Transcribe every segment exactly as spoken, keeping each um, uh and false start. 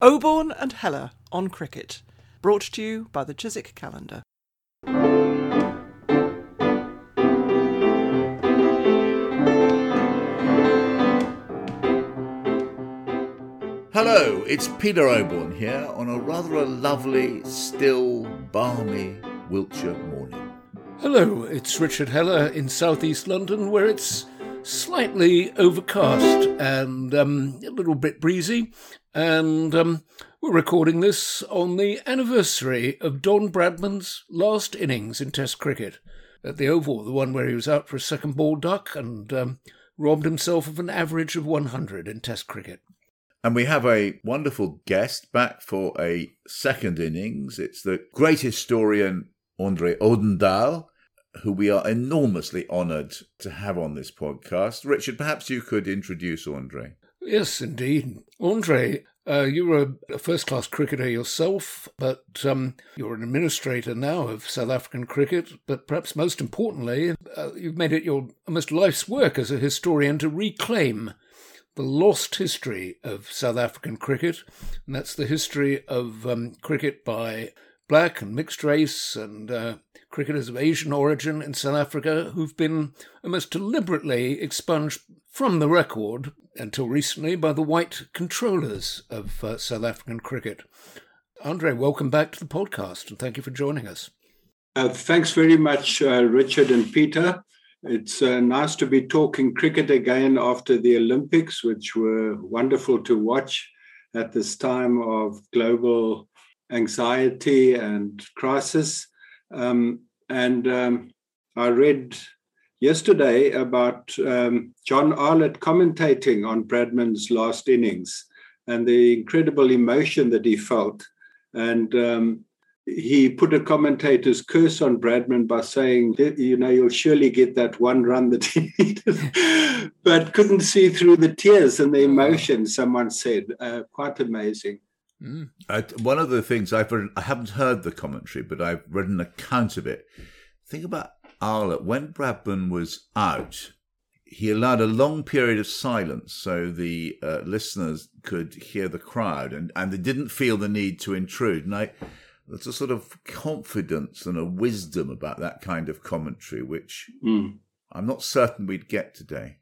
Oborne and Heller on Cricket, brought to you by the Chiswick Calendar. Hello, it's Peter Oborne here on a rather a lovely, still, balmy Wiltshire morning. Hello, it's Richard Heller in southeast London, where it's slightly overcast and um, a little bit breezy. And um, we're recording this on the anniversary of Don Bradman's last innings in Test cricket at the Oval, the one where he was out for a second ball duck and um, robbed himself of an average of one hundred in Test cricket. And we have a wonderful guest back for a second innings. It's the great historian André Odendaal, who we are enormously honoured to have on this podcast. Richard, perhaps you could introduce André. Yes, indeed. André, uh, you were a first-class cricketer yourself, but um, you're an administrator now of South African cricket. But perhaps most importantly, uh, you've made it your almost life's work as a historian to reclaim the lost history of South African cricket, and that's the history of um, cricket by black and mixed race and uh, cricketers of Asian origin in South Africa who've been almost deliberately expunged from the record until recently by the white controllers of uh, South African cricket. André, welcome back to the podcast and thank you for joining us. Uh, thanks very much, uh, Richard and Peter. It's uh, nice to be talking cricket again after the Olympics, which were wonderful to watch at this time of global anxiety and crisis. Um, and um, I read yesterday about um, John Arlott commentating on Bradman's last innings and the incredible emotion that he felt. And um, he put a commentator's curse on Bradman by saying, you know, you'll surely get that one run that he needed, but couldn't see through the tears and the emotion, someone said. Uh, quite amazing. Mm. I, one of the things I've read, I haven't heard the commentary, but I've read an account of it. Think about Arlott. When Bradman was out, he allowed a long period of silence so the uh, listeners could hear the crowd and, and they didn't feel the need to intrude. And I... There's a sort of confidence and a wisdom about that kind of commentary, which mm. I'm not certain we'd get today.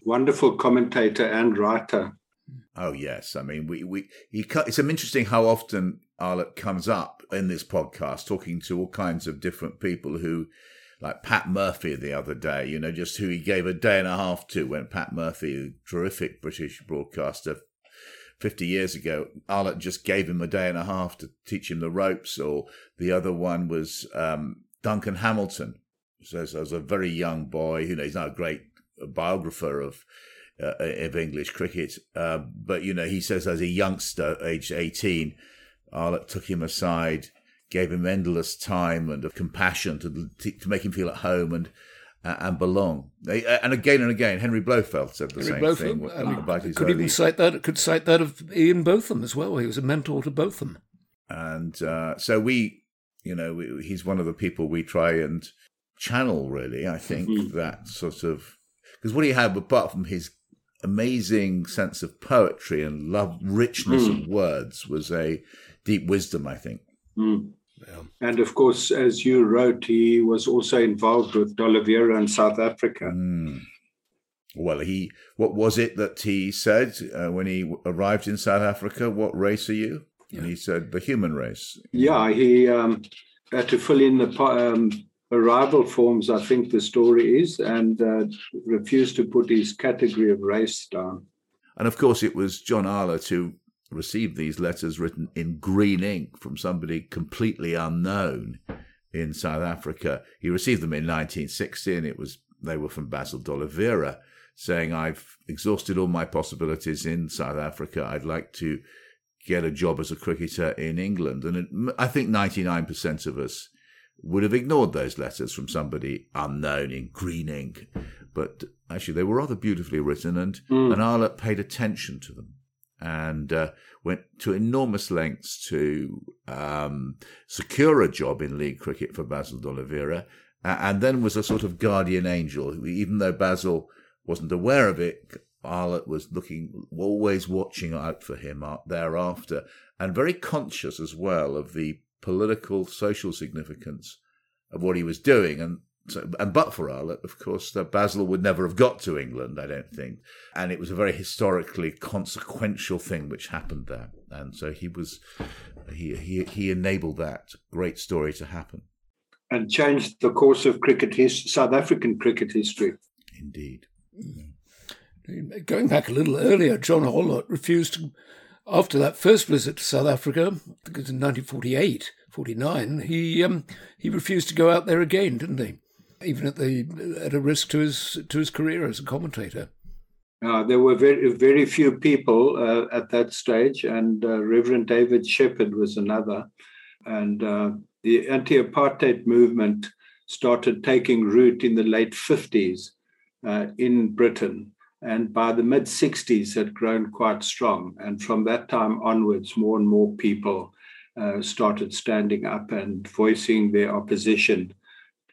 Wonderful commentator and writer. Oh, yes. I mean, we, we he, it's interesting how often Arlott comes up in this podcast talking to all kinds of different people who, like Pat Murphy the other day, you know, just who he gave a day and a half to when Pat Murphy, a terrific British broadcaster, fifty years ago, Arlott just gave him a day and a half to teach him the ropes. Or the other one was um, Duncan Hamilton. So, so I was a very young boy. You know, he's now a great biographer of uh, of English cricket. Uh, but, you know, he says as a youngster, aged eighteen, Arlott took him aside, gave him endless time and of compassion to, to make him feel at home and Uh, and belong. They, uh, and again and again, Henry Blofeld said the Henry same Blofeld, thing um, about his could early... even cite that. Could cite that of Ian Botham as well. He was a mentor to Botham. And uh, so we, you know, we, he's one of the people we try and channel. Really, I think mm-hmm. that sort of because what he had, apart from his amazing sense of poetry and love, richness mm. of words, was a deep wisdom. I think. Mm. Yeah. And of course, as you wrote, he was also involved with D'Oliveira in South Africa. Mm. Well, he what was it that he said uh, when he arrived in South Africa? What race are you? Yeah. And he said, the human race. Yeah, he um, had to fill in the um, arrival forms, I think the story is, and uh, refused to put his category of race down. And of course, it was John Arlott who received these letters written in green ink from somebody completely unknown in South Africa. He received them in nineteen sixty, and it was they were from Basil D'Oliveira, saying, I've exhausted all my possibilities in South Africa. I'd like to get a job as a cricketer in England. And it, I think ninety-nine percent of us would have ignored those letters from somebody unknown in green ink. But actually, they were rather beautifully written, and, mm. and Arlott paid attention to them. And uh, went to enormous lengths to um, secure a job in league cricket for Basil D'Oliveira, uh, and then was a sort of guardian angel. Even though Basil wasn't aware of it, Arlott was looking, always watching out for him thereafter, and very conscious as well of the political, social significance of what he was doing. And so, and but for Arlott, of course, that Basil would never have got to England, I don't think. And it was a very historically consequential thing which happened there. And so he was, he he, he enabled that great story to happen. And changed the course of cricket his, South African cricket history. Indeed. Going back a little earlier, John Arlott refused to, after that first visit to South Africa, I think it was in nineteen forty-eight, forty-nine, he um, he refused to go out there again, didn't he? Even at the at a risk to his to his career as a commentator. Uh, there were very very few people uh, at that stage, and uh, Reverend David Shepherd was another. And uh, the anti-apartheid movement started taking root in the late fifties uh, in Britain, and by the mid sixties had grown quite strong. And from that time onwards, more and more people uh, started standing up and voicing their opposition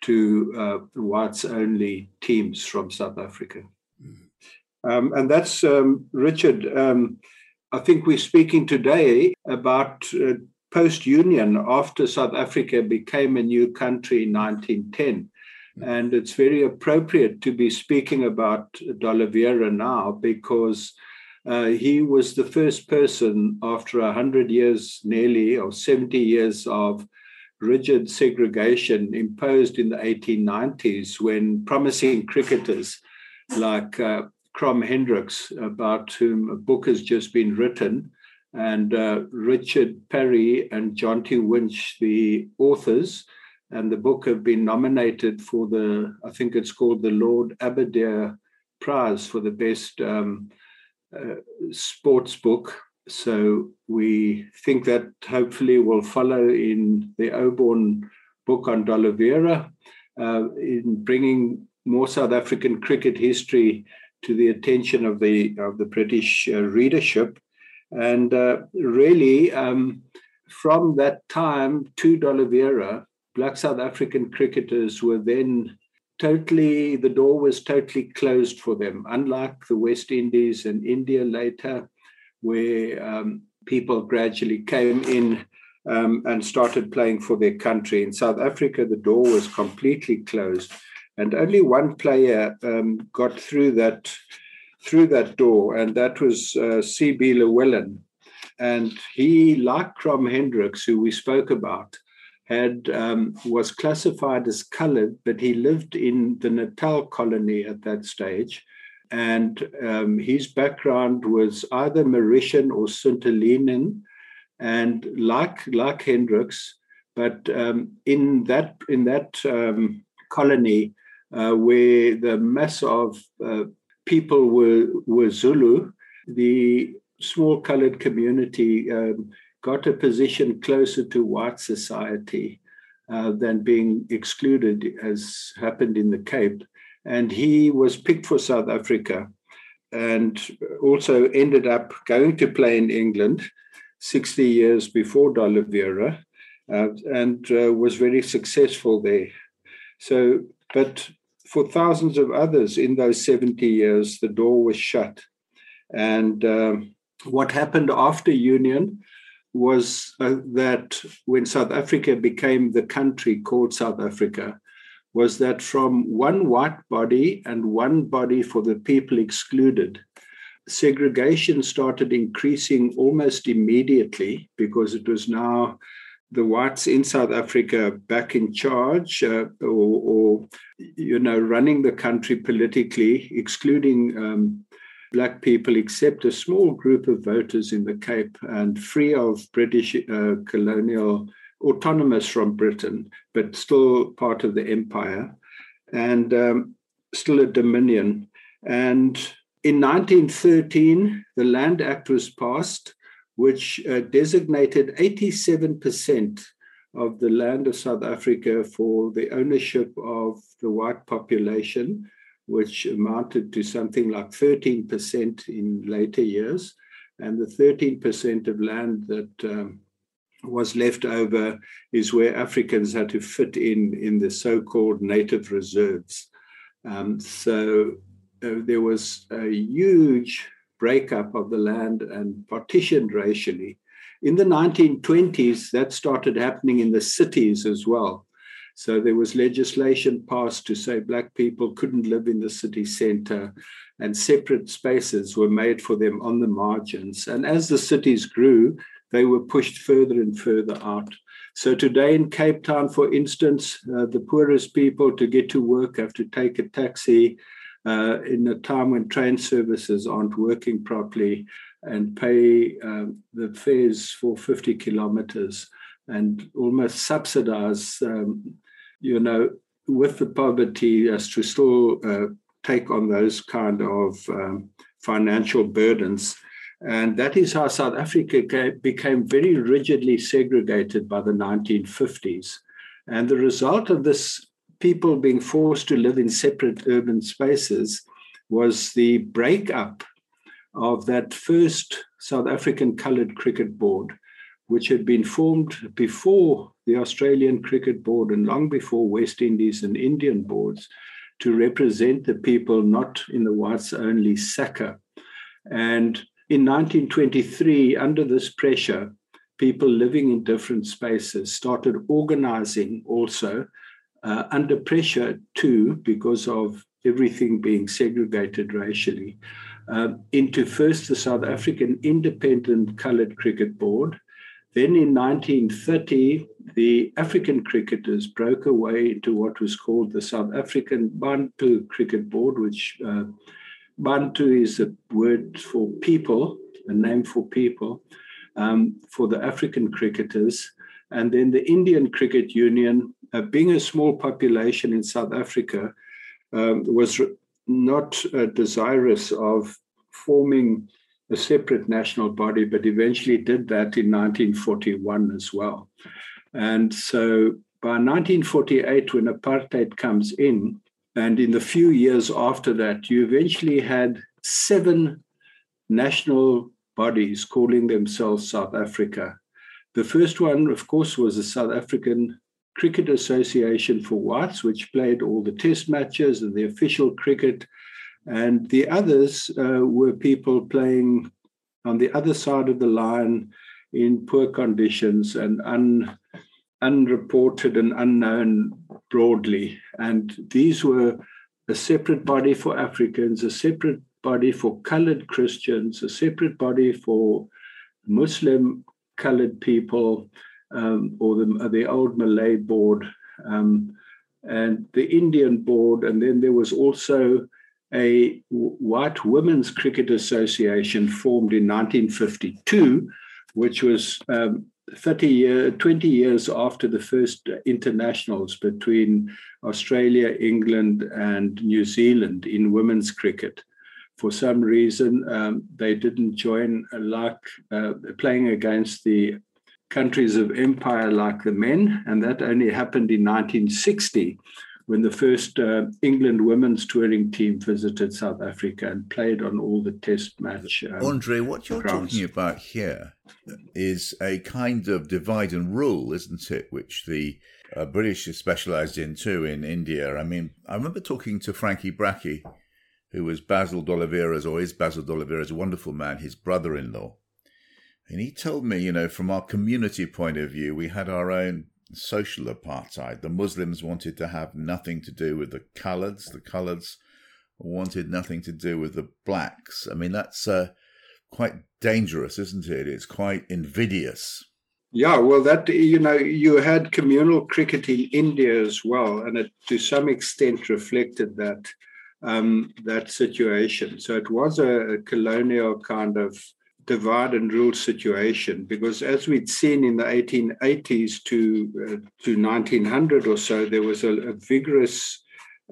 to uh, whites-only teams from South Africa. Mm-hmm. Um, and that's, um, Richard, um, I think we're speaking today about uh, post-union after South Africa became a new country in nineteen ten. Mm-hmm. And it's very appropriate to be speaking about D'Oliveira now, because uh, he was the first person after one hundred years nearly, or seventy years of rigid segregation imposed in the eighteen nineties, when promising cricketers like uh, Krom Hendricks, about whom a book has just been written, and uh, Richard Perry and John T. Winch, the authors, and the book have been nominated for the, I think it's called the Lord Aberdare Prize for the best um, uh, sports book. So we think that hopefully will follow in the Oborne book on D'Oliveira, uh, in bringing more South African cricket history to the attention of the of the British uh, readership. And uh, really, um, from that time to D'Oliveira, Black South African cricketers were then totally, the door was totally closed for them, unlike the West Indies and India later, where um, people gradually came in um, and started playing for their country. In South Africa, the door was completely closed, and only one player um, got through that through that door, and that was uh, C B Llewellyn. And he, like Krom Hendricks, who we spoke about, had um, was classified as coloured, but he lived in the Natal colony at that stage. And um, his background was either Mauritian or Santolinian, and like like Hendricks, but um, in that in that um, colony uh, where the mass of uh, people were were Zulu, the small coloured community um, got a position closer to white society uh, than being excluded, as happened in the Cape. And he was picked for South Africa and also ended up going to play in England sixty years before D'Oliveira, uh, and uh, was very successful there. So, but for thousands of others in those seventy years, the door was shut. And um, what happened after Union was uh, that when South Africa became the country called South Africa, was that from one white body and one body for the people excluded, segregation started increasing almost immediately, because it was now the whites in South Africa back in charge uh, or, or, you know, running the country politically, excluding um, black people except a small group of voters in the Cape and free of British uh, colonial autonomous from Britain, but still part of the empire, and um, still a dominion. And in nineteen thirteen, the Land Act was passed, which uh, designated eighty-seven percent of the land of South Africa for the ownership of the white population, which amounted to something like thirteen percent in later years. And the thirteen percent of land that um, was left over is where Africans had to fit in in the so-called native reserves. Um, so uh, there was a huge breakup of the land and partitioned racially. In the nineteen twenties, that started happening in the cities as well. So there was legislation passed to say Black people couldn't live in the city centre, and separate spaces were made for them on the margins. And as the cities grew, they were pushed further and further out. So today in Cape Town, for instance, uh, the poorest people to get to work have to take a taxi uh, in a time when train services aren't working properly, and pay uh, the fares for fifty kilometres, and almost subsidise, um, you know, with the poverty, as to still uh, take on those kind of um, financial burdens. And that is how South Africa came, became very rigidly segregated by the nineteen fifties. And the result of this, people being forced to live in separate urban spaces, was the breakup of that first South African Coloured Cricket Board, which had been formed before the Australian Cricket Board and long before West Indies and Indian boards, to represent the people not in the whites only S A C A. And in nineteen twenty-three, under this pressure, people living in different spaces started organising also uh, under pressure too, because of everything being segregated racially, uh, into first the South African Independent Coloured Cricket Board. Then in nineteen thirty, the African cricketers broke away into what was called the South African Bantu Cricket Board, which uh, Bantu is a word for people, a name for people, um, for the African cricketers. And then the Indian Cricket Union, uh, being a small population in South Africa, um, was re- not uh, desirous of forming a separate national body, but eventually did that in nineteen forty-one as well. And so by nineteen forty-eight, when apartheid comes in, and in the few years after that, you eventually had seven national bodies calling themselves South Africa. The first one, of course, was the South African Cricket Association for Whites, which played all the test matches and the official cricket. And the others uh, were people playing on the other side of the line in poor conditions and un, unreported and unknown broadly. And these were a separate body for Africans, a separate body for coloured Christians, a separate body for Muslim coloured people, um, or the, the old Malay board, um, and the Indian board. And then there was also a White Women's Cricket Association formed in nineteen fifty-two, which was um, thirty year, twenty years after the first internationals between Australia, England, and New Zealand in women's cricket. For some reason, um, they didn't join like uh, playing against the countries of empire like the men, and that only happened in nineteen sixty, when the first uh, England women's touring team visited South Africa and played on all the test match. Um, Andre, what you're grounds. talking about here is a kind of divide and rule, isn't it, which the uh, British have specialised in too in India. I mean, I remember talking to Frankie Brackey, who was Basil D'Oliveira's, or is Basil D'Oliveira's, a wonderful man, his brother-in-law. And he told me, you know, from our community point of view, we had our own social apartheid. The Muslims wanted to have nothing to do with the coloureds. The coloureds wanted nothing to do with the blacks. I mean, that's uh, quite dangerous, isn't it? It's quite invidious. Yeah, well, that, you know, you had communal cricket in India as well, and it to some extent reflected that um, that situation. So it was a, a colonial kind of divide and rule situation, because as we'd seen in the eighteen eighties to uh, to nineteen hundred or so, there was a, a vigorous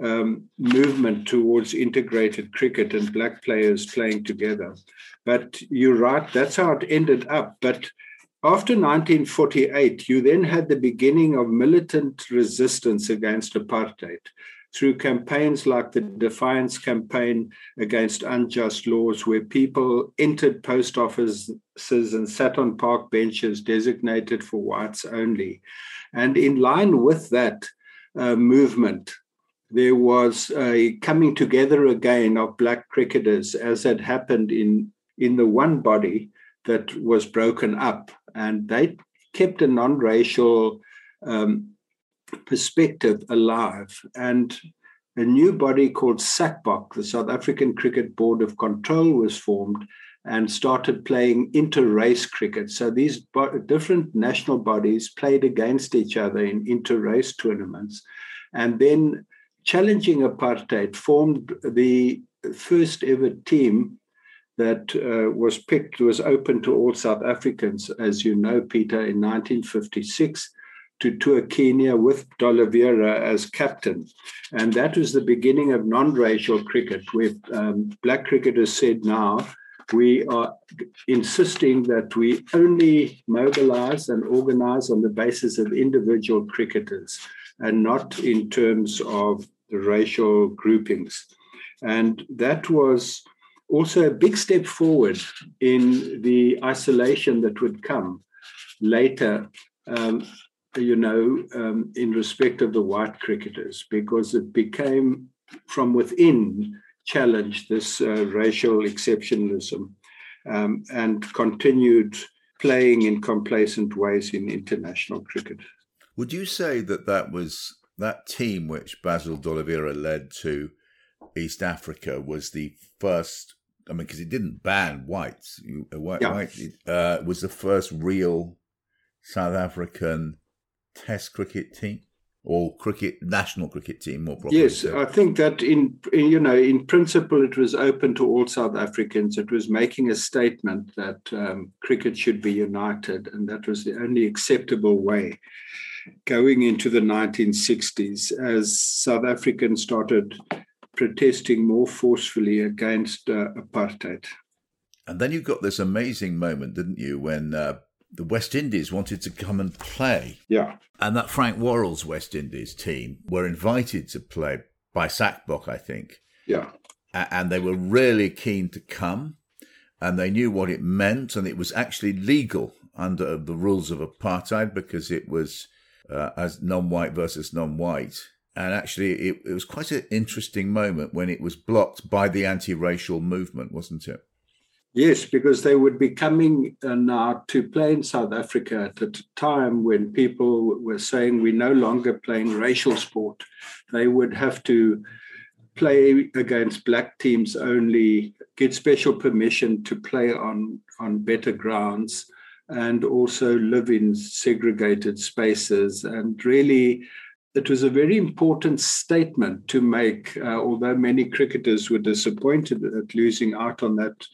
um, movement towards integrated cricket and black players playing together. But you're right, that's how it ended up. But after nineteen forty-eight, you then had the beginning of militant resistance against apartheid, through campaigns like the Defiance Campaign Against Unjust Laws, where people entered post offices and sat on park benches designated for whites only. And in line with that uh, movement, there was a coming together again of black cricketers, as had happened in, in the one body that was broken up. And they kept a non-racial um, perspective alive. And a new body called SACBOC, the South African Cricket Board of Control, was formed and started playing inter-race cricket. So these bo- different national bodies played against each other in inter-race tournaments. And then, challenging apartheid, formed the first ever team that uh, was picked, was open to all South Africans, as you know, Peter, in nineteen fifty-six, to tour Kenya with D'Oliveira as captain. And that was the beginning of non-racial cricket, where um, black cricketers said, now, we are insisting that we only mobilize and organize on the basis of individual cricketers and not in terms of the racial groupings. And that was also a big step forward in the isolation that would come later, um, you know, um, in respect of the white cricketers, because it became from within challenged this uh, racial exceptionalism um, and continued playing in complacent ways in international cricket. Would you say that that was that team which Basil D'Oliveira led to East Africa was the first? I mean, because it didn't ban whites. You, uh, white, yeah. white uh, was the first real South African Test cricket team. Or cricket, national cricket team, more properly. Yes, so. I think that in, in, you know, in principle, it was open to all South Africans. It was making a statement that um, cricket should be united, and that was the only acceptable way going into the nineteen sixties, as South Africans started protesting more forcefully against uh, apartheid. And then you got this amazing moment, didn't you, when Uh, the West Indies wanted to come and play. Yeah. And that Frank Worrell's West Indies team were invited to play by SACBOC, I think. Yeah. And they were really keen to come, and they knew what it meant, and it was actually legal under the rules of apartheid because it was uh, as non-white versus non-white. And actually, it, it was quite an interesting moment when it was blocked by the anti-racial movement, wasn't it? Yes, because they would be coming uh, now to play in South Africa at a time when people were saying we're no longer playing racial sport. They would have to play against black teams only, get special permission to play on, on better grounds, and also live in segregated spaces. And really, it was a very important statement to make, uh, although many cricketers were disappointed at losing out on that,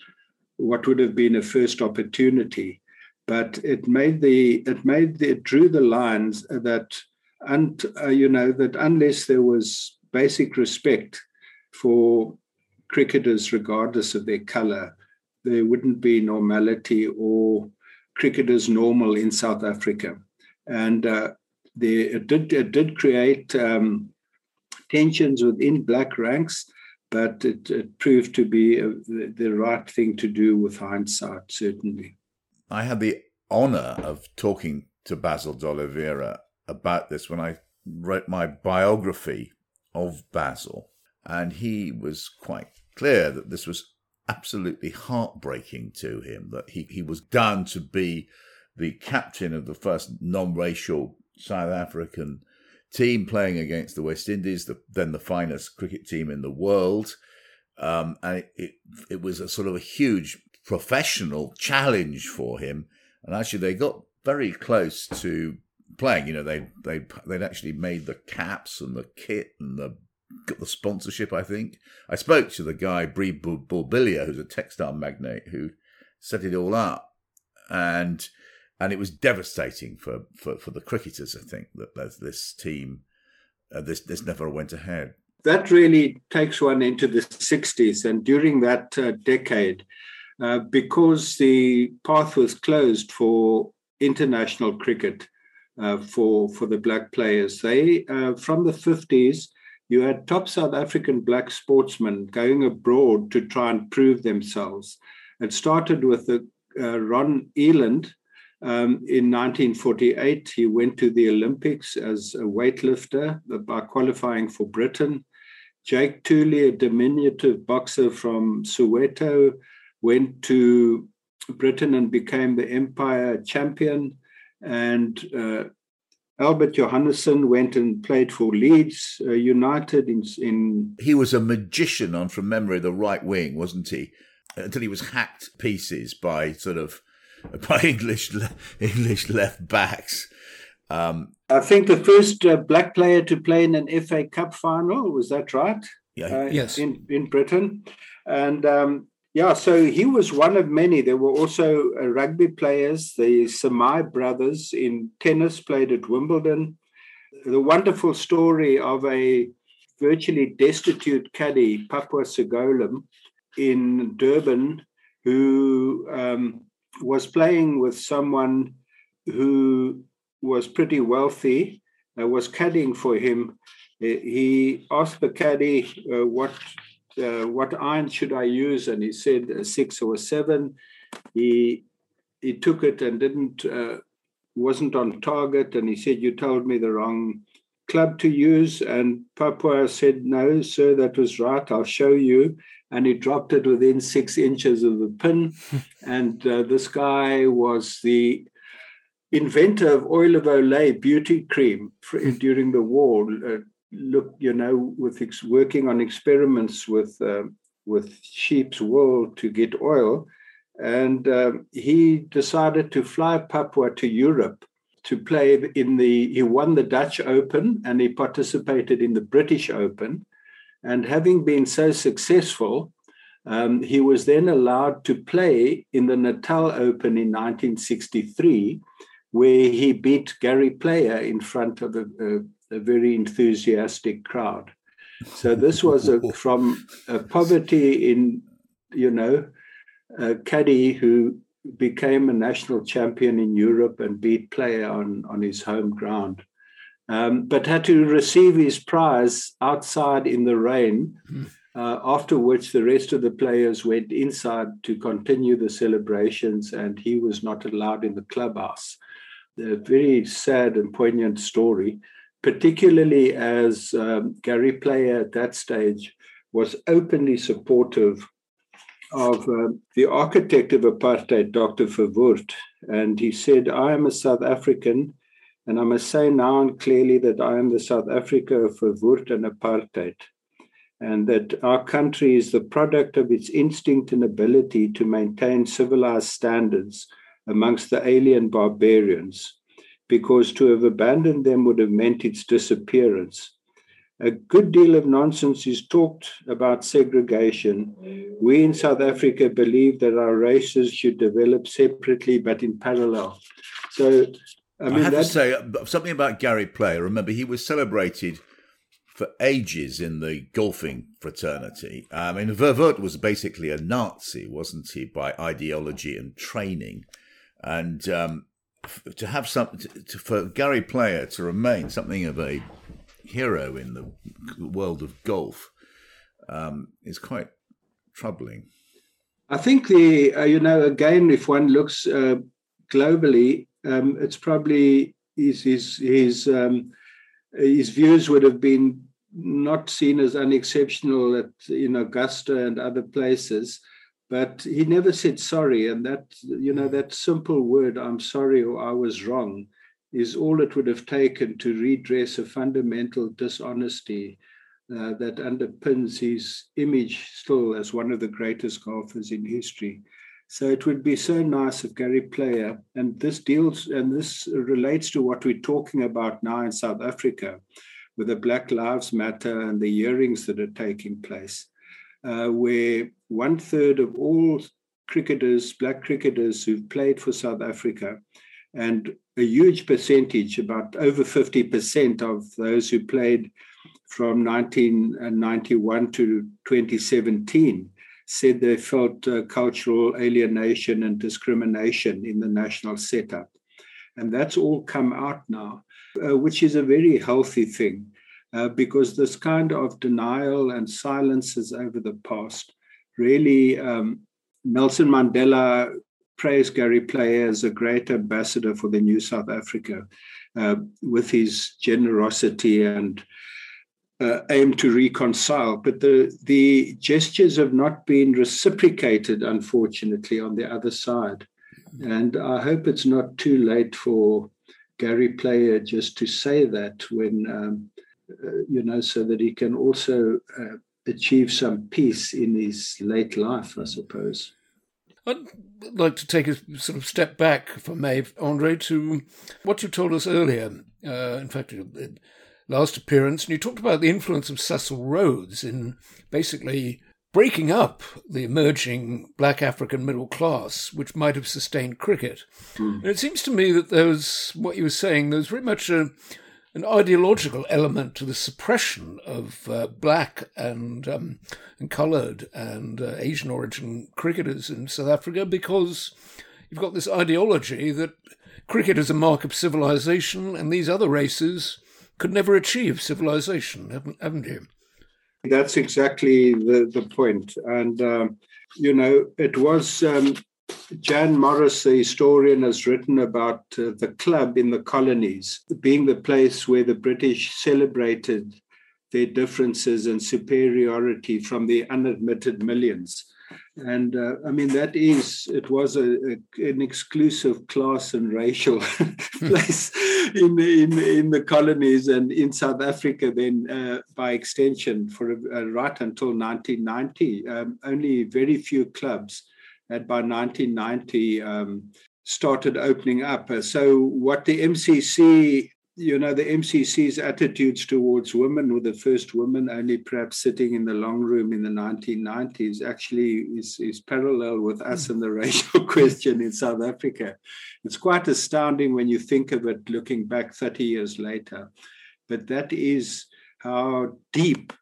what would have been a first opportunity, but it made the it made the, it drew the lines that, and uh, you know, that unless there was basic respect for cricketers, regardless of their colour, there wouldn't be normality or cricketers normal in South Africa, and uh, there it did it did create um, tensions within black ranks. But it, it proved to be a, the right thing to do with hindsight, certainly. I had the honour of talking to Basil D'Oliveira about this when I wrote my biography of Basil, and he was quite clear that this was absolutely heartbreaking to him, that he, he was down to be the captain of the first non-racial South African team playing against the West Indies, the, then the finest cricket team in the world. Um, and it, it, it was a sort of a huge professional challenge for him. And actually, they got very close to playing. You know, they, they, they'd actually made the caps and the kit and the, got the sponsorship, I think. I spoke to the guy, Bree Bourbilia, who's a textile magnate, who set it all up. And... And it was devastating for, for, for the cricketers, I think, that this team, uh, this this never went ahead. That really takes one into the sixties. And during that uh, decade, uh, because the path was closed for international cricket uh, for, for the black players, they uh, from the fifties, you had top South African black sportsmen going abroad to try and prove themselves. It started with the, uh, Ron Eland, Um, in nineteen forty-eight, he went to the Olympics as a weightlifter by qualifying for Britain. Jake Tooley, a diminutive boxer from Soweto, went to Britain and became the Empire champion. And uh, Albert Johannessen went and played for Leeds uh, United. In, in He was a magician on, from memory, the right wing, wasn't he? Until he was hacked pieces by sort of by English le- English left backs. Um, I think the first uh, black player to play in an F A Cup final, was that right? Yeah. Uh, yes. In, in Britain. And um, yeah, so he was one of many. There were also uh, rugby players. The Samai brothers in tennis played at Wimbledon. The wonderful story of a virtually destitute caddy, Papwa Sewgolum, in Durban, who um, was playing with someone who was pretty wealthy, uh, was caddying for him. He asked the caddy, uh, what uh, what iron should I use? And he said a six or a seven. He he took it and didn't uh, wasn't on target. And he said, you told me the wrong club to use. And Papua said, no, sir, that was right. I'll show you. And he dropped it within six inches of the pin. And uh, this guy was the inventor of Oil of Olay beauty cream for, during the war, uh, look, you know, with ex- working on experiments with uh, with sheep's wool to get oil. And uh, he decided to fly Papua to Europe to play in the, he won the Dutch Open and he participated in the British Open. And having been so successful, um, he was then allowed to play in the Natal Open in nineteen sixty-three, where he beat Gary Player in front of a, a, a very enthusiastic crowd. So this was a, from a poverty in, you know, a caddy who became a national champion in Europe and beat Player on, on his home ground, um, but had to receive his prize outside in the rain, uh, after which the rest of the players went inside to continue the celebrations, and he was not allowed in the clubhouse. A very sad and poignant story, particularly as um, Gary Player at that stage was openly supportive of uh, the architect of apartheid, Doctor Verwoerd. And he said, I am a South African, and I must say now and clearly that I am the South Africa of Verwoerd and apartheid, and that our country is the product of its instinct and ability to maintain civilized standards amongst the alien barbarians, because to have abandoned them would have meant its disappearance. A good deal of nonsense is talked about segregation. We in South Africa believe that our races should develop separately but in parallel. So, I mean, I have that... to say something about Gary Player. Remember, he was celebrated for ages in the golfing fraternity. I mean, Verwoerd was basically a Nazi, wasn't he, by ideology and training? And um, to have some, to, for Gary Player to remain something of a hero in the world of golf um, is quite troubling. I think the, uh, you know, again, if one looks uh, globally, um, it's probably his his his, um, his views would have been not seen as unexceptional at in Augusta and other places. But he never said sorry, and that, you know, that simple word, I'm sorry or I was wrong, is all it would have taken to redress a fundamental dishonesty uh, that underpins his image still as one of the greatest golfers in history. So it would be so nice if Gary Player, and this deals, and this relates to what we're talking about now in South Africa, with the Black Lives Matter and the hearings that are taking place, Uh, where one third of all cricketers, black cricketers who've played for South Africa, and a huge percentage, about over fifty percent of those who played from nineteen ninety-one to twenty seventeen, said they felt uh, cultural alienation and discrimination in the national setup. And that's all come out now, uh, which is a very healthy thing. Uh, because this kind of denial and silences over the past, really, um, Nelson Mandela praised Gary Player as a great ambassador for the New South Africa, uh, with his generosity and uh, aim to reconcile. But the, the gestures have not been reciprocated, unfortunately, on the other side. And I hope it's not too late for Gary Player just to say that when, um, uh, you know, so that he can also uh, achieve some peace in his late life, I suppose. I'd like to take a sort of step back, if I may, André, to what you told us earlier. Uh, in fact, in last appearance, and you talked about the influence of Cecil Rhodes in basically breaking up the emerging black African middle class, which might have sustained cricket. Mm. And it seems to me that there was, what you were saying, there was very much a, an ideological element to the suppression of uh, black and um, and coloured and uh, Asian origin cricketers in South Africa, because you've got this ideology that cricket is a mark of civilization and these other races could never achieve civilization, haven't, haven't you? That's exactly the, the point. And, um, you know, it was um, Jan Morris, the historian, has written about uh, the club in the colonies being the place where the British celebrated their differences and superiority from the unadmitted millions. And uh, I mean, that is, it was a, a, an exclusive class and racial place in, in, in the colonies and in South Africa then uh, by extension for uh, right until nineteen ninety. Um, only very few clubs had by nineteen ninety um, started opening up. So what the M C C, you know, the M C C's attitudes towards women, with the first woman only perhaps sitting in the long room in the nineteen nineties, actually is, is parallel with us in the racial question in South Africa. It's quite astounding when you think of it looking back thirty years later. But that is how deep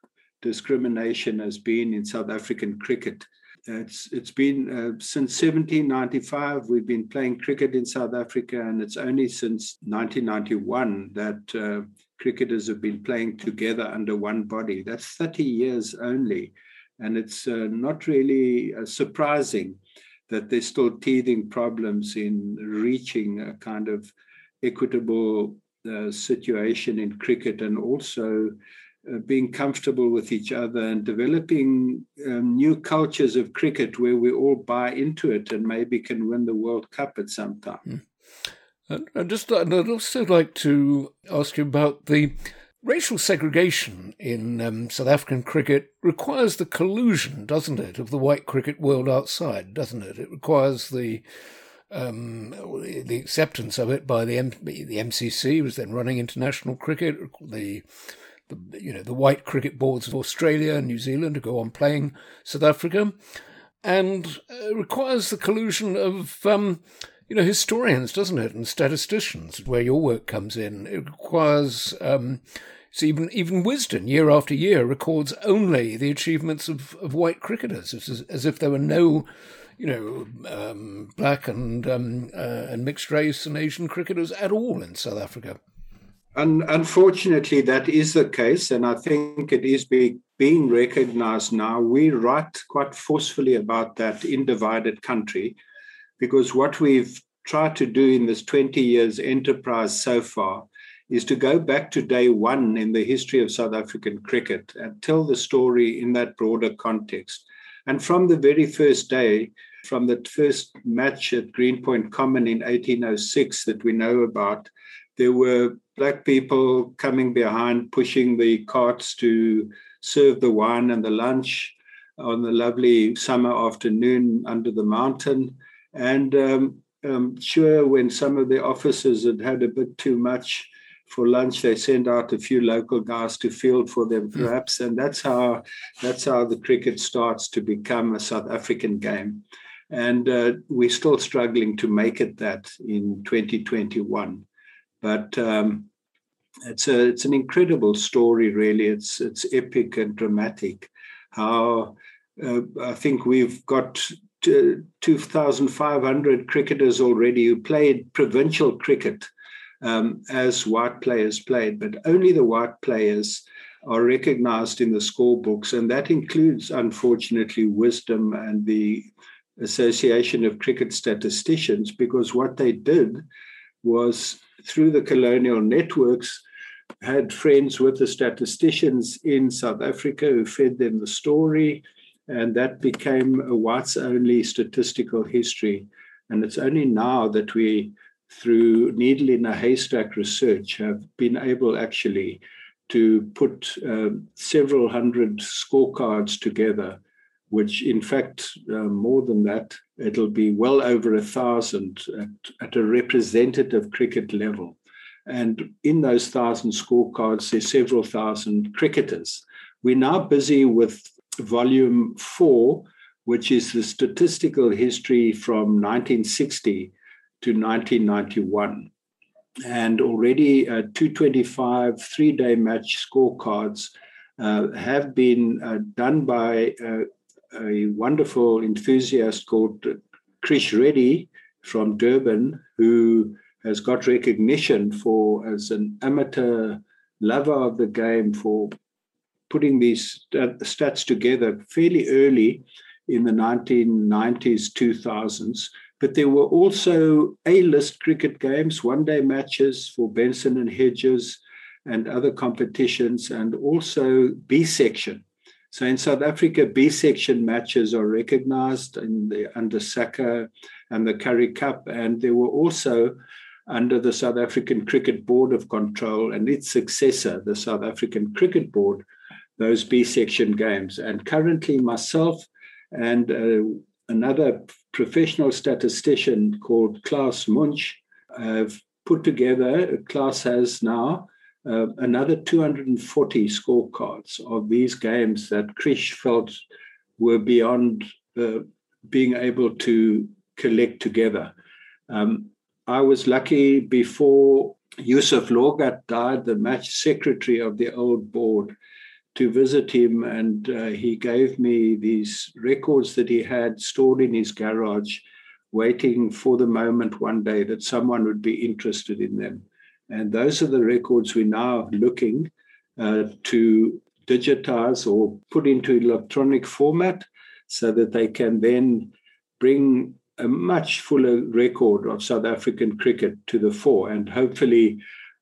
discrimination has been in South African cricket. It's It's been uh, since seventeen ninety-five, we've been playing cricket in South Africa, and it's only since nineteen ninety-one that uh, cricketers have been playing together under one body. That's thirty years only. And it's uh, not really uh, surprising that there's still teething problems in reaching a kind of equitable uh, situation in cricket, and also Uh, being comfortable with each other and developing um, new cultures of cricket where we all buy into it and maybe can win the World Cup at some time. Mm. And, and just, and I'd also like to ask you about the racial segregation in um, South African cricket. Requires the collusion, doesn't it, of the white cricket world outside, doesn't it? It requires the Um, the acceptance of it by the M- the M C C, was then running international cricket. The The, you know, the white cricket boards of Australia and New Zealand to go on playing South Africa, and uh, requires the collusion of, um, you know, historians, doesn't it, and statisticians, where your work comes in. It requires, um, so even, even Wisden, year after year, records only the achievements of, of white cricketers, as, as if there were no, you know, um, black and, um, uh, and mixed race and Asian cricketers at all in South Africa. Unfortunately, that is the case, and I think it is be, being recognized now. We write quite forcefully about that in Divided Country, because what we've tried to do in this twenty years enterprise so far is to go back to day one in the history of South African cricket and tell the story in that broader context. And from the very first day, from the first match at Greenpoint Common in eighteen oh six that we know about, there were black people coming behind, pushing the carts to serve the wine and the lunch on the lovely summer afternoon under the mountain. And um, um, sure, when some of the officers had had a bit too much for lunch, they sent out a few local guys to field for them, perhaps. Mm. And that's how that's how the cricket starts to become a South African game. And uh, we're still struggling to make it that in twenty twenty-one. But um, it's a it's an incredible story, really. It's it's epic and dramatic. How uh, I think we've got two thousand five hundred cricketers already who played provincial cricket um, as white players played, but only the white players are recognised in the scorebooks, and that includes, unfortunately, Wisden and the Association of Cricket Statisticians, because what they did was, through the colonial networks, had friends with the statisticians in South Africa who fed them the story, and that became a whites-only statistical history. And it's only now that we, through needle-in-a-haystack research, have been able actually to put uh, several hundred scorecards together, which in fact, uh, more than that, it'll be well over a thousand at, at a representative cricket level. And in those thousand scorecards, there's several thousand cricketers. We're now busy with volume four, which is the statistical history from nineteen sixty to nineteen ninety-one. And already uh, two twenty-five three-day match scorecards uh, have been uh, done by uh, a wonderful enthusiast called Krish Reddy from Durban, who has got recognition for, as an amateur lover of the game, for putting these stats together fairly early in the nineteen nineties, two thousands. But there were also A-list cricket games, one-day matches for Benson and Hedges and other competitions, and also B-section. So in South Africa, B-section matches are recognized in the, under SACA and the Currie Cup, and there were also under the South African Cricket Board of Control and its successor, the South African Cricket Board, those B-section games. And currently myself and uh, another professional statistician called Klaus Munch have put together, Klaus has now, Uh, another two hundred forty scorecards of these games that Krish felt were beyond uh, being able to collect together. Um, I was lucky, before Yusuf Lorgat died, the match secretary of the old board, to visit him, and uh, he gave me these records that he had stored in his garage, waiting for the moment one day that someone would be interested in them. And those are the records we're now looking uh, to digitize or put into electronic format so that they can then bring a much fuller record of South African cricket to the fore. And hopefully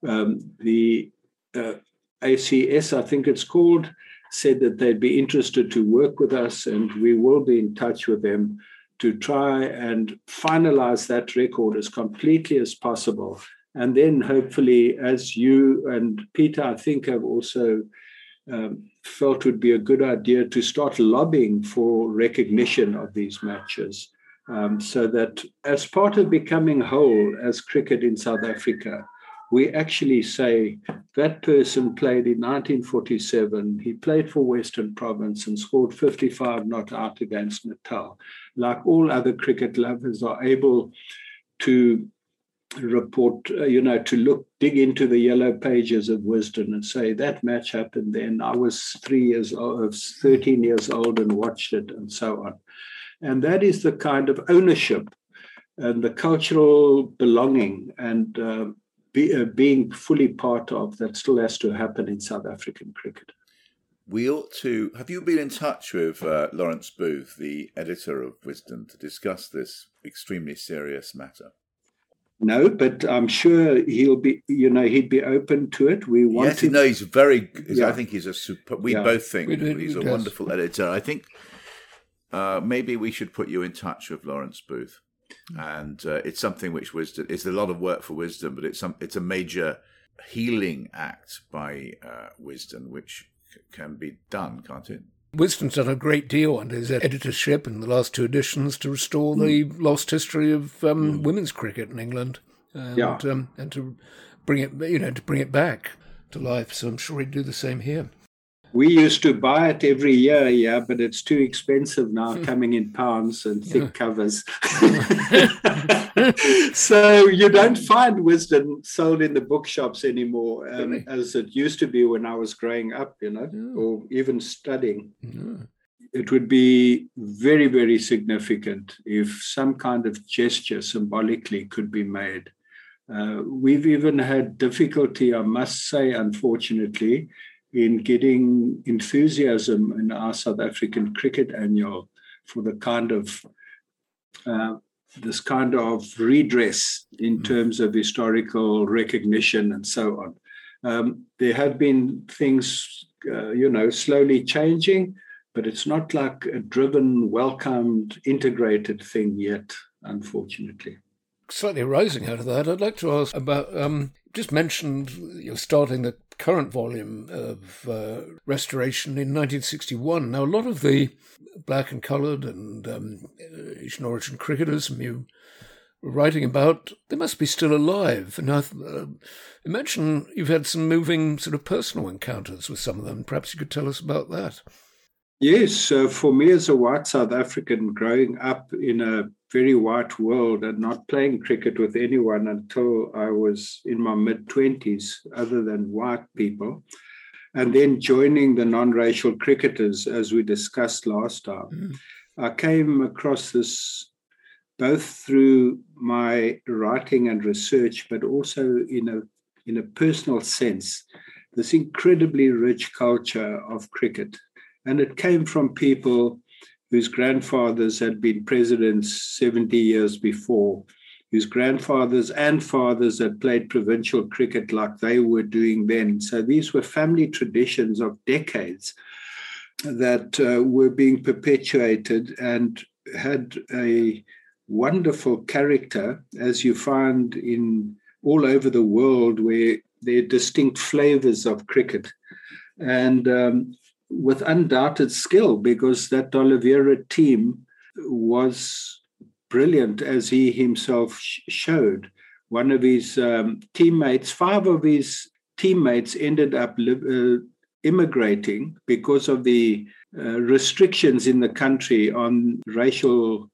um, the uh, A C S, I think it's called, said that they'd be interested to work with us, and we will be in touch with them to try and finalize that record as completely as possible. And then hopefully, as you and Peter, I think, have also um, felt would be a good idea, to start lobbying for recognition of these matches, um, so that as part of becoming whole as cricket in South Africa, we actually say that person played in nineteen forty-seven, he played for Western Province and scored fifty-five not out against Natal. Like all other cricket lovers are able to report, you know, to look, dig into the yellow pages of Wisden and say that match happened then. I was three years old, I was thirteen years old and watched it, and so on. And that is the kind of ownership and the cultural belonging and uh, be, uh, being fully part of that still has to happen in South African cricket. We ought to. Have you been in touch with uh, Lawrence Booth, the editor of Wisden, to discuss this extremely serious matter? No, but I'm sure he'll be, you know, he'd be open to it. We want yes, to. No, he's very, he's, yeah. I think he's a super, we yeah. both think we do, he's a does. wonderful editor. I think uh, maybe we should put you in touch with Lawrence Booth. And uh, it's something which Wisden, it's a lot of work for Wisden, but it's some, it's a major healing act by uh, Wisden, which c- can be done, can't it? Wisden's done a great deal under his editorship in the last two editions to restore the lost history of um, mm. women's cricket in England, and yeah. um, and to bring it, you know, to bring it back to life. So I'm sure he'd do the same here. We used to buy it every year, yeah, but it's too expensive now, mm. coming in pounds and thick yeah. covers. So you don't find Wisden sold in the bookshops anymore, um, really? as it used to be when I was growing up, you know, mm. or even studying. Mm. It would be very, very significant if some kind of gesture symbolically could be made. Uh, we've even had difficulty, I must say, unfortunately, in getting enthusiasm in our South African cricket annual for the kind of uh, this kind of redress in terms of historical recognition and so on. Um, there have been things, uh, you know, slowly changing, but it's not like a driven, welcomed, integrated thing yet, unfortunately. Slightly rising out of that, I'd like to ask about, um, just mentioned you're starting the current volume of uh, restoration in nineteen sixty-one. Now, a lot of the black and coloured and um, Asian origin cricketers you were writing about, they must be still alive. And I uh, imagine you've had some moving sort of personal encounters with some of them. Perhaps you could tell us about that. Yes, uh, for me as a white South African growing up in a very white world and not playing cricket with anyone until I was in my mid-twenties, other than white people, and then joining the non-racial cricketers, as we discussed last time. Mm. I came across this both through my writing and research, but also in a, in a personal sense, this incredibly rich culture of cricket. And it came from people whose grandfathers had been presidents seventy years before, whose grandfathers and fathers had played provincial cricket like they were doing then. So these were family traditions of decades that uh, were being perpetuated and had a wonderful character, as you find in all over the world, where there are distinct flavors of cricket. And um, with undoubted skill, because that D'Oliveira team was brilliant, as he himself sh- showed. One of his um, teammates, five of his teammates ended up li- uh, immigrating because of the uh, restrictions in the country on racial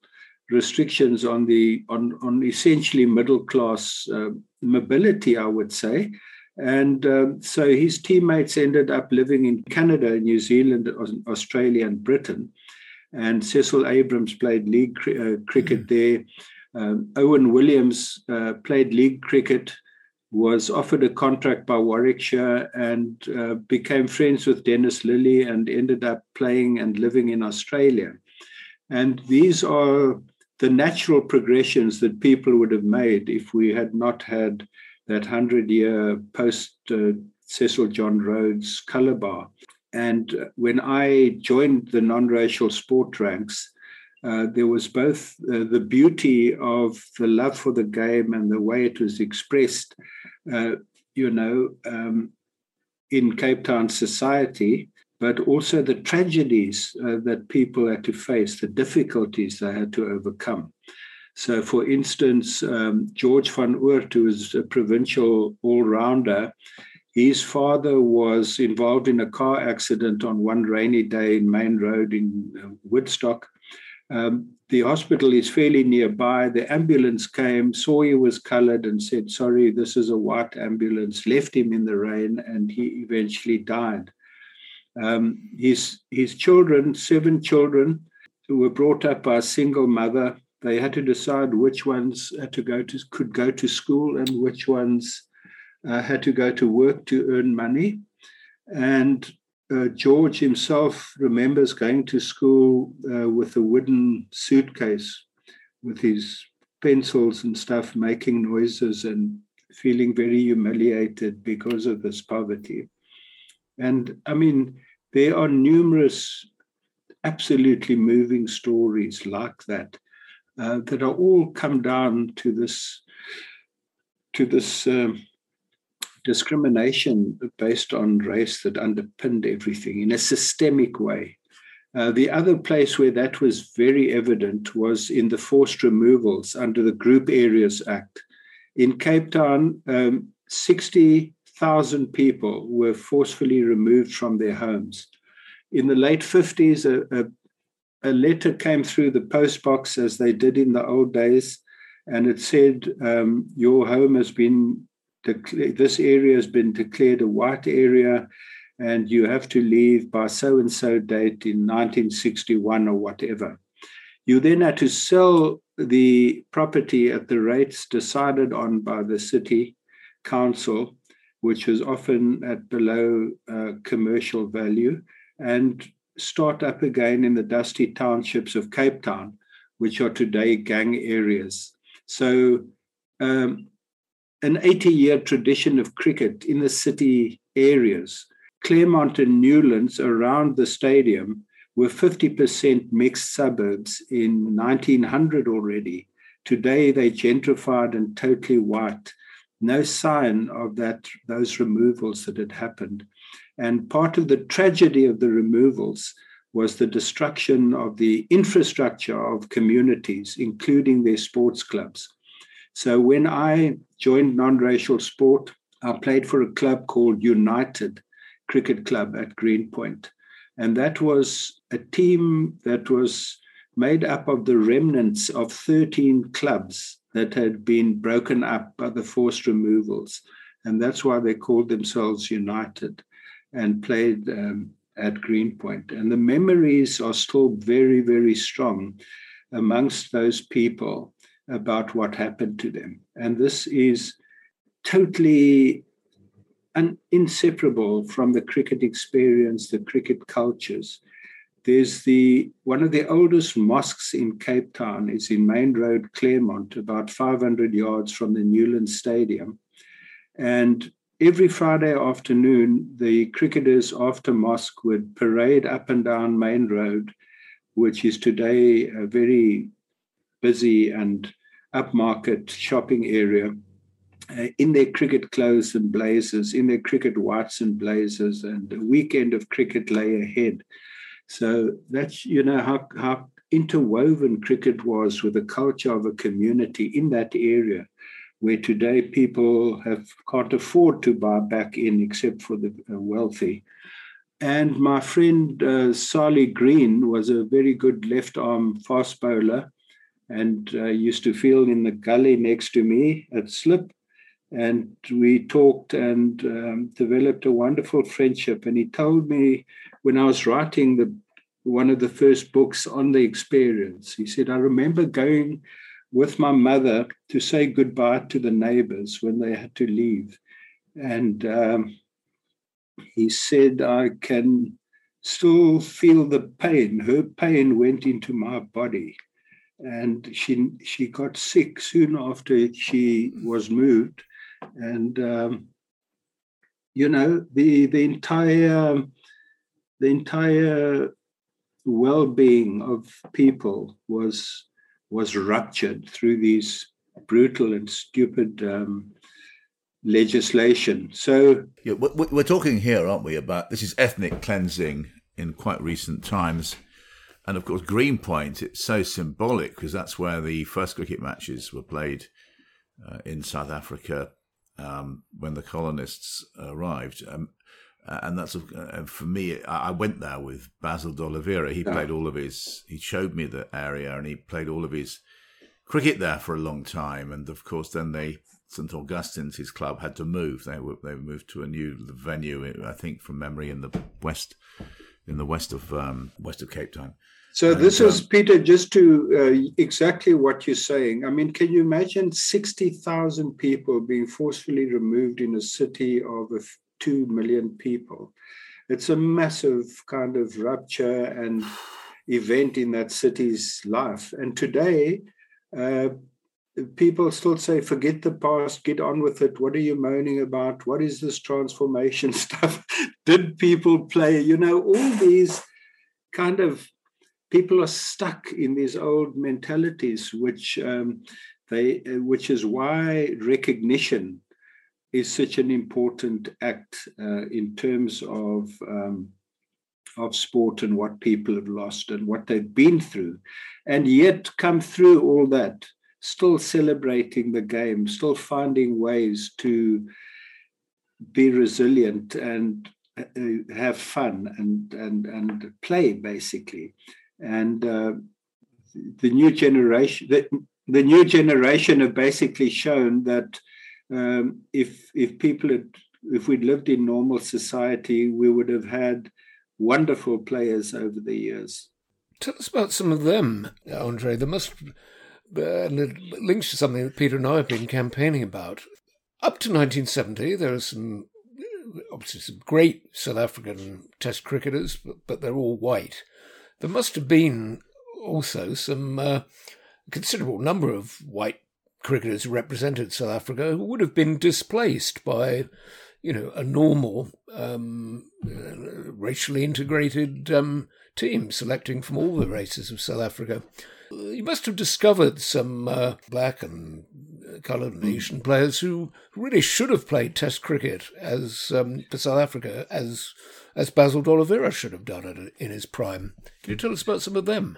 restrictions on the on, on essentially middle-class uh, mobility, I would say. And um, so his teammates ended up living in Canada, New Zealand, Australia, and Britain. And Cecil Abrams played league cr- uh, cricket mm-hmm. there. Um, Owen Williams uh, played league cricket, was offered a contract by Warwickshire, and uh, became friends with Dennis Lilly and ended up playing and living in Australia. And these are the natural progressions that people would have made if we had not had that hundred-year post uh, Cecil John Rhodes colour bar. And when I joined the non-racial sport ranks, uh, there was both uh, the beauty of the love for the game and the way it was expressed, uh, you know, um, in Cape Town society, but also the tragedies uh, that people had to face, the difficulties they had to overcome. So, for instance, um, George van Oort, who was a provincial all-rounder, his father was involved in a car accident on one rainy day in Main Road in uh, Woodstock. Um, the hospital is fairly nearby. The ambulance came, saw he was coloured and said, sorry, this is a white ambulance, left him in the rain, and he eventually died. Um, his, his children, seven children, were brought up by a single mother. They had to decide which ones had to go to could go to school and which ones uh, had to go to work to earn money. And uh, George himself remembers going to school uh, with a wooden suitcase, with his pencils and stuff, making noises and feeling very humiliated because of this poverty. And I mean, there are numerous absolutely moving stories like that. Uh, that are all come down to this to this um, discrimination based on race that underpinned everything in a systemic way. Uh, the other place where that was very evident was in the forced removals under the Group Areas Act. In Cape Town, um, sixty thousand people were forcefully removed from their homes. In the late fifties, a, a A letter came through the postbox, as they did in the old days, and it said, um, your home has been, de- this area has been declared a white area, and you have to leave by so-and-so date in nineteen sixty-one or whatever. You then had to sell the property at the rates decided on by the city council, which was often at below uh, commercial value, and start up again in the dusty townships of Cape Town, which are today gang areas. So um, an eighty-year tradition of cricket in the city areas. Claremont and Newlands around the stadium were fifty percent mixed suburbs in nineteen hundred already. Today, they gentrified and totally white. No sign of that, those removals that had happened. And part of the tragedy of the removals was the destruction of the infrastructure of communities, including their sports clubs. So when I joined non-racial sport, I played for a club called United Cricket Club at Greenpoint. And that was a team that was made up of the remnants of thirteen clubs that had been broken up by the forced removals. And that's why they called themselves United and played um, at Greenpoint. And the memories are still very, very strong amongst those people about what happened to them. And this is totally un- inseparable from the cricket experience, the cricket cultures. There's the, one of the oldest mosques in Cape Town is in Main Road, Claremont, about five hundred yards from the Newlands Stadium. And every Friday afternoon, the cricketers after mosque would parade up and down Main Road, which is today a very busy and upmarket shopping area, uh, in their cricket clothes and blazers, in their cricket whites and blazers, and a weekend of cricket lay ahead. So that's, you know, how, how interwoven cricket was with the culture of a community in that area, where today people have, can't afford to buy back in except for the wealthy. And my friend uh, Sally Green was a very good left-arm fast bowler and uh, used to field in the gully next to me at Slip. And we talked and um, developed a wonderful friendship. And he told me, when I was writing the one of the first books on the experience, he said, I remember going with my mother to say goodbye to the neighbors when they had to leave. And um, he said, I can still feel the pain. Her pain went into my body. And she, she got sick soon after she was moved. And, um, you know, the, the entire... The entire well-being of people was, was ruptured through these brutal and stupid um, legislation. So yeah, we're talking here, aren't we, about this is ethnic cleansing in quite recent times. And of course, Greenpoint, it's so symbolic because that's where the first cricket matches were played uh, in South Africa um, when the colonists arrived. Um, Uh, and that's uh, for me. I, I went there with Basil D'Oliveira. He yeah. played all of his. He showed me the area, and he played all of his cricket there for a long time. And of course, then they Saint Augustine's, his club, had to move. They were, they moved to a new venue, I think, from memory, in the west, in the west of um, west of Cape Town. So and, this is um, Peter. Just to uh, exactly what you're saying. I mean, can you imagine sixty thousand people being forcefully removed in a city of a two million people? It's a massive kind of rupture and event in that city's life. And today, uh, people still say, forget the past, get on with it. What are you moaning about? What is this transformation stuff? Did people play? You know, all these kind of people are stuck in these old mentalities, which um, they, which is why recognition is such an important act uh, in terms of um, of sport and what people have lost and what they've been through. And yet come through all that, still celebrating the game, still finding ways to be resilient and uh, have fun and, and, and play, basically. And uh, the new generation, the, the new generation have basically shown that Um, if if people had, if we'd lived in normal society, we would have had wonderful players over the years. Tell us about some of them, Andre. There must uh, links to something that Peter and I have been campaigning about. Up to nineteen seventy, there are some obviously some great South African Test cricketers, but, but they're all white. There must have been also some uh, considerable number of white cricketers who represented South Africa who would have been displaced by, you know, a normal um, uh, racially integrated um, team selecting from all the races of South Africa. You must have discovered some uh, black and coloured and Asian players who really should have played Test cricket as um, for South Africa, as as Basil D'Oliveira should have done it in his prime. Can you tell us about some of them?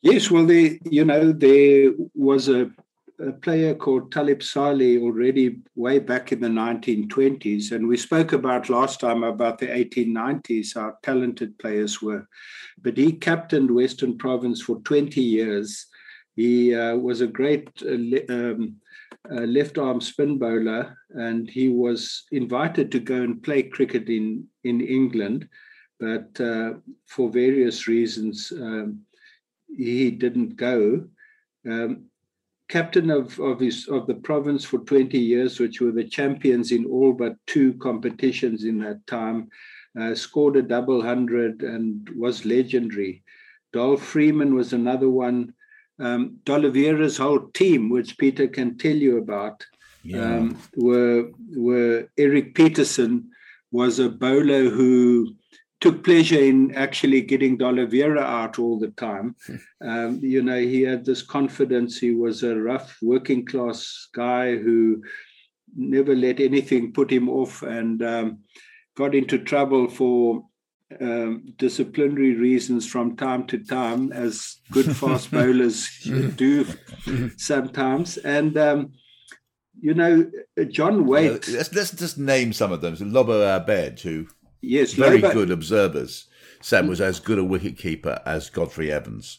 Yes, well, they, you know, there was a, a player called Talib Saleh already way back in the nineteen twenties, and we spoke about last time about the eighteen nineties, how talented players were. But he captained Western Province for twenty years. He uh, was a great uh, le- um, uh, left-arm spin bowler, and he was invited to go and play cricket in, in England. But uh, for various reasons, um, he didn't go. Um, captain of, of, his, of the province for twenty years, which were the champions in all but two competitions in that time, uh, scored a double hundred and was legendary. Dol Freeman was another one. Um, D'Oliveira's whole team, which Peter can tell you about, yeah. um, were, were Eric Peterson was a bowler who took pleasure in actually getting D'Oliveira out all the time. Um, you know, he had this confidence. He was a rough working class guy who never let anything put him off, and um, got into trouble for Um, disciplinary reasons from time to time, as good fast bowlers do sometimes. And um, you know, John Waite. Uh, let's, let's just name some of them. So Lobo Abed, who yes, very Lobo. good observers. Sam was as good a wicketkeeper as Godfrey Evans.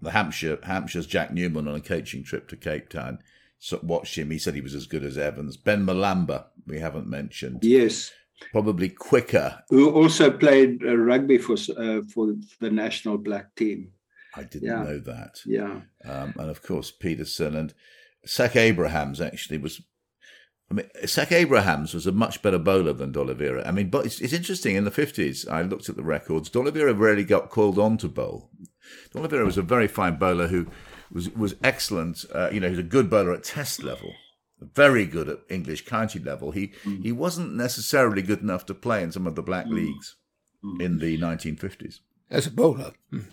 The Hampshire Hampshire's Jack Newman on a coaching trip to Cape Town. So watched him. He said he was as good as Evans. Ben Malamba, we haven't mentioned. Yes. Probably quicker. Who also played rugby for uh, for the national black team. I didn't yeah. know that. Yeah, um, and of course Peterson and Sack Abrahams actually was. I mean, Sack Abrahams was a much better bowler than D'Oliveira. I mean, but it's, it's interesting. In the fifties, I looked at the records. D'Oliveira rarely got called on to bowl. D'Oliveira was a very fine bowler who was was excellent. Uh, you know, he was a good bowler at Test level. Very good at English county level. He mm. he wasn't necessarily good enough to play in some of the black mm. leagues mm. in the nineteen fifties. As a bowler. Mm.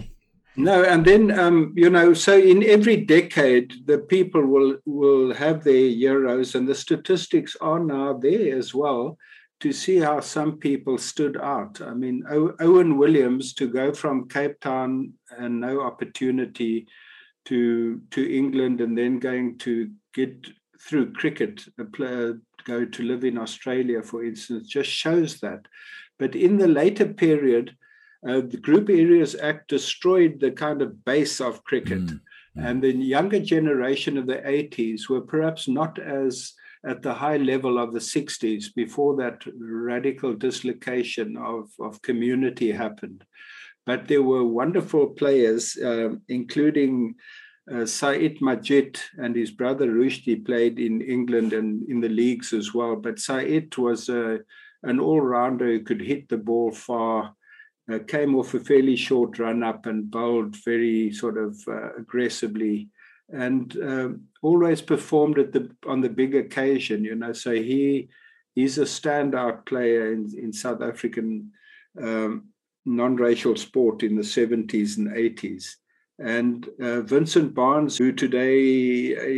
No, and then, um, you know, so in every decade, the people will, will have their heroes, and the statistics are now there as well to see how some people stood out. I mean, o- Owen Williams, to go from Cape Town and no opportunity to to England, and then going to get through cricket, a player go to live in Australia, for instance, just shows that. But in the later period, uh, the Group Areas Act destroyed the kind of base of cricket. Mm. And the younger generation of the eighties were perhaps not as at the high level of the sixties before that radical dislocation of, of community happened. But there were wonderful players, uh, including Uh, Saeed Majid and his brother Rushdi played in England and in the leagues as well. But Saeed was uh, an all-rounder who could hit the ball far, uh, came off a fairly short run-up and bowled very sort of uh, aggressively, and uh, always performed at the on the big occasion. You know, so he he's a standout player in, in South African um, non-racial sport in the seventies and eighties. And uh, Vincent Barnes, who today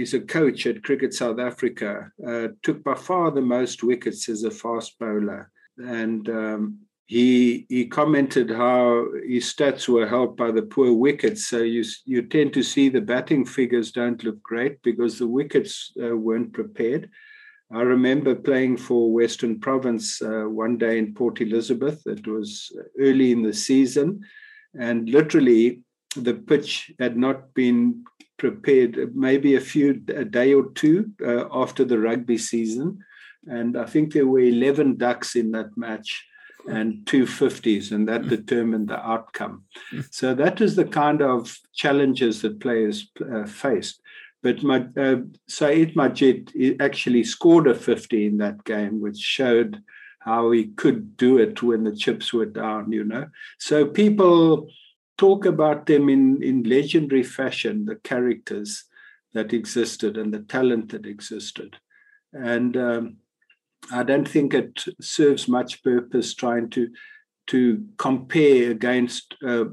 is a coach at Cricket South Africa, uh, took by far the most wickets as a fast bowler. And um, he he commented how his stats were helped by the poor wickets. So you, you tend to see the batting figures don't look great because the wickets uh, weren't prepared. I remember playing for Western Province uh, one day in Port Elizabeth. It was early in the season, and literally the pitch had not been prepared, maybe a few a day or two uh, after the rugby season, and I think there were eleven ducks in that match and two fifties, and that determined the outcome. So that is the kind of challenges that players uh, faced. But my, uh, Saeed Majid actually scored a fifty in that game, which showed how he could do it when the chips were down. You know, so people talk about them in, in legendary fashion, the characters that existed and the talent that existed. And um, I don't think it serves much purpose trying to, to compare against uh,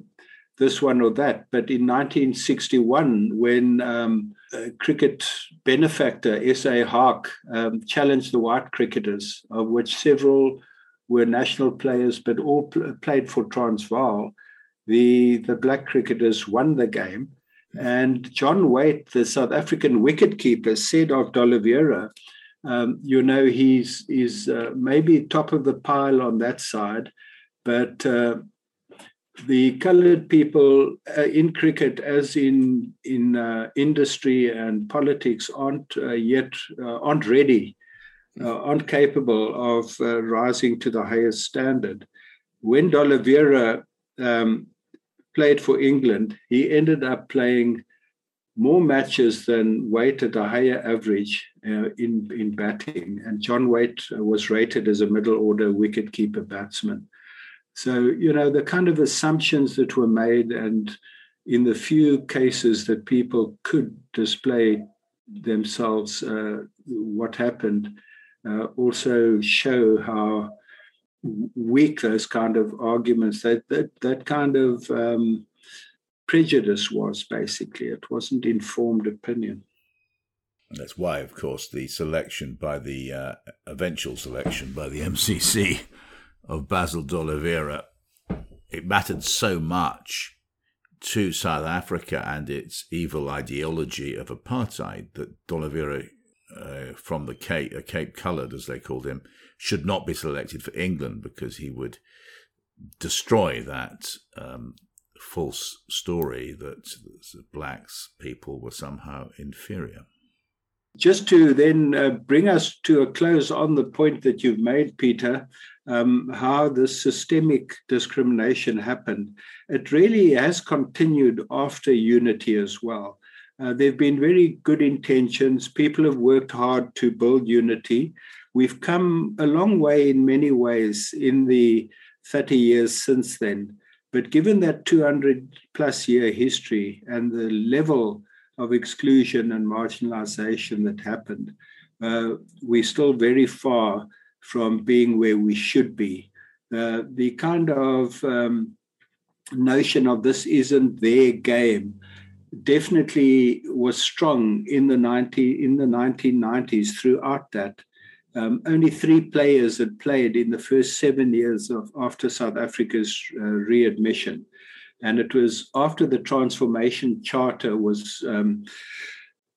this one or that. But in nineteen sixty-one, when um, cricket benefactor S A Haak um, challenged the white cricketers, of which several were national players, but all pl- played for Transvaal, the, the black cricketers won the game. And John Waite, the South African wicketkeeper, said of D'Oliveira, um, you know, he's, he's uh, maybe top of the pile on that side, but uh, the coloured people uh, in cricket, as in in uh, industry and politics, aren't uh, yet uh, aren't ready, uh, aren't capable of uh, rising to the highest standard. When D'Oliveira um, played for England, he ended up playing more matches than Waite at a higher average uh, in, in batting. And John Waite was rated as a middle-order wicketkeeper batsman. So, you know, the kind of assumptions that were made, and in the few cases that people could display themselves, uh, what happened, uh, also show how weak those kind of arguments, that that, that kind of um, prejudice was, basically. It wasn't informed opinion. And that's why, of course, the selection by the uh, eventual selection by the M C C of Basil D'Oliveira, it mattered so much to South Africa and its evil ideology of apartheid that D'Oliveira, Uh, from the Cape, uh, Cape Coloured, as they called him, should not be selected for England, because he would destroy that um, false story that blacks people were somehow inferior. Just to then uh, bring us to a close on the point that you've made, Peter, um, how the systemic discrimination happened. It really has continued after unity as well. Uh, there have been very good intentions. People have worked hard to build unity. We've come a long way in many ways in the thirty years since then. But given that two hundred plus year history and the level of exclusion and marginalization that happened, uh, we're still very far from being where we should be. Uh, the kind of um, notion of this isn't their game definitely was strong in the nineteen in the nineteen nineties. Throughout that, um, only three players had played in the first seven years of after South Africa's uh, readmission, and it was after the transformation charter was um,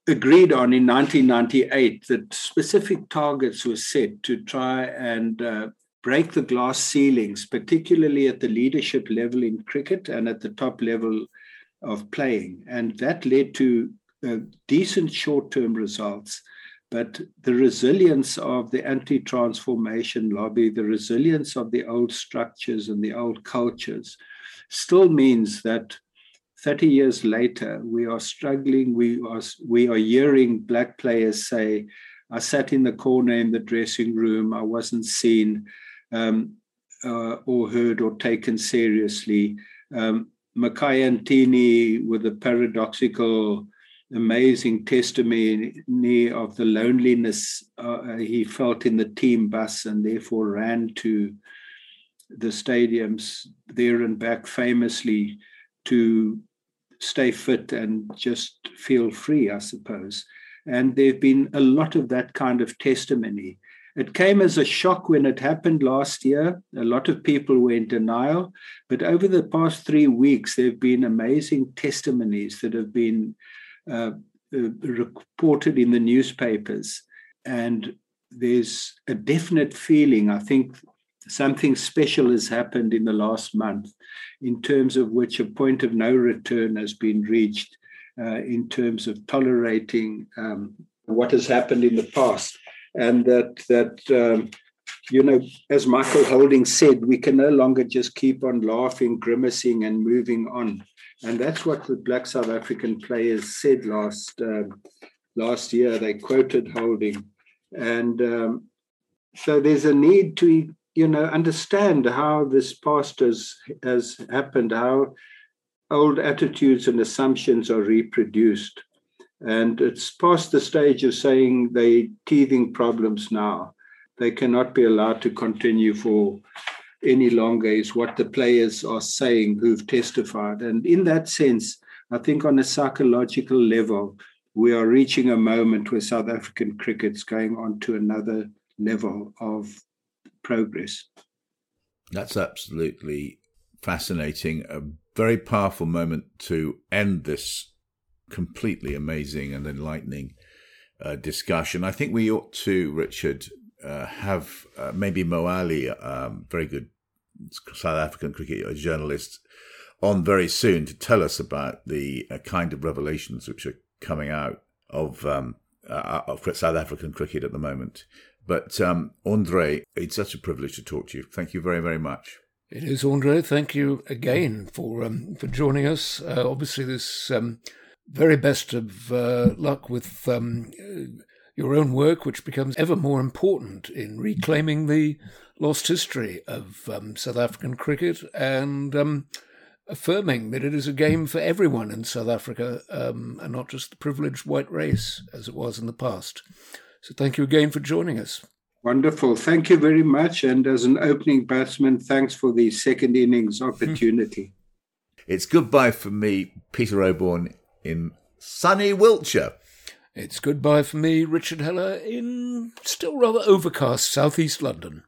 agreed on in nineteen ninety-eight that specific targets were set to try and uh, break the glass ceilings, particularly at the leadership level in cricket and at the top level of playing. And that led to uh, decent short-term results, but the resilience of the anti-transformation lobby, the resilience of the old structures and the old cultures still means that thirty years later, we are struggling, we are, we are hearing black players say, I sat in the corner in the dressing room, I wasn't seen um, uh, or heard or taken seriously. Um, Makai Antini, with a paradoxical, amazing testimony of the loneliness uh, he felt in the team bus and therefore ran to the stadiums there and back famously to stay fit and just feel free, I suppose. And there have been a lot of that kind of testimony. It came as a shock when it happened last year. A lot of people were in denial, but over the past three weeks, there have been amazing testimonies that have been uh, reported in the newspapers. And there's a definite feeling, I think, something special has happened in the last month, in terms of which a point of no return has been reached uh, in terms of tolerating um, what has happened in the past. And that, that um, you know, as Michael Holding said, we can no longer just keep on laughing, grimacing, and moving on. And that's what the black South African players said last uh, last year. They quoted Holding. And um, so there's a need to, you know, understand how this past has, has happened, how old attitudes and assumptions are reproduced. And it's past the stage of saying they're teething problems now. They cannot be allowed to continue for any longer, is what the players are saying who've testified. And in that sense, I think on a psychological level, we are reaching a moment where South African cricket's going on to another level of progress. That's absolutely fascinating. A very powerful moment to end this completely amazing and enlightening uh, discussion. I think we ought to, Richard, uh, have uh, maybe Mo Ali, um, very good South African cricket journalist, on very soon to tell us about the uh, kind of revelations which are coming out of, um, uh, of South African cricket at the moment. But um, André, it's such a privilege to talk to you. Thank you very, very much. It is, André. Thank you again for um, for joining us. Uh, obviously, this um, very best of uh, luck with um, your own work, which becomes ever more important in reclaiming the lost history of um, South African cricket and um, affirming that it is a game for everyone in South Africa um, and not just the privileged white race, as it was in the past. So thank you again for joining us. Wonderful. Thank you very much. And as an opening batsman, thanks for the second innings opportunity. It's goodbye from me, Peter Oborne, in sunny Wiltshire. It's goodbye from me, Richard Heller, in still rather overcast southeast London.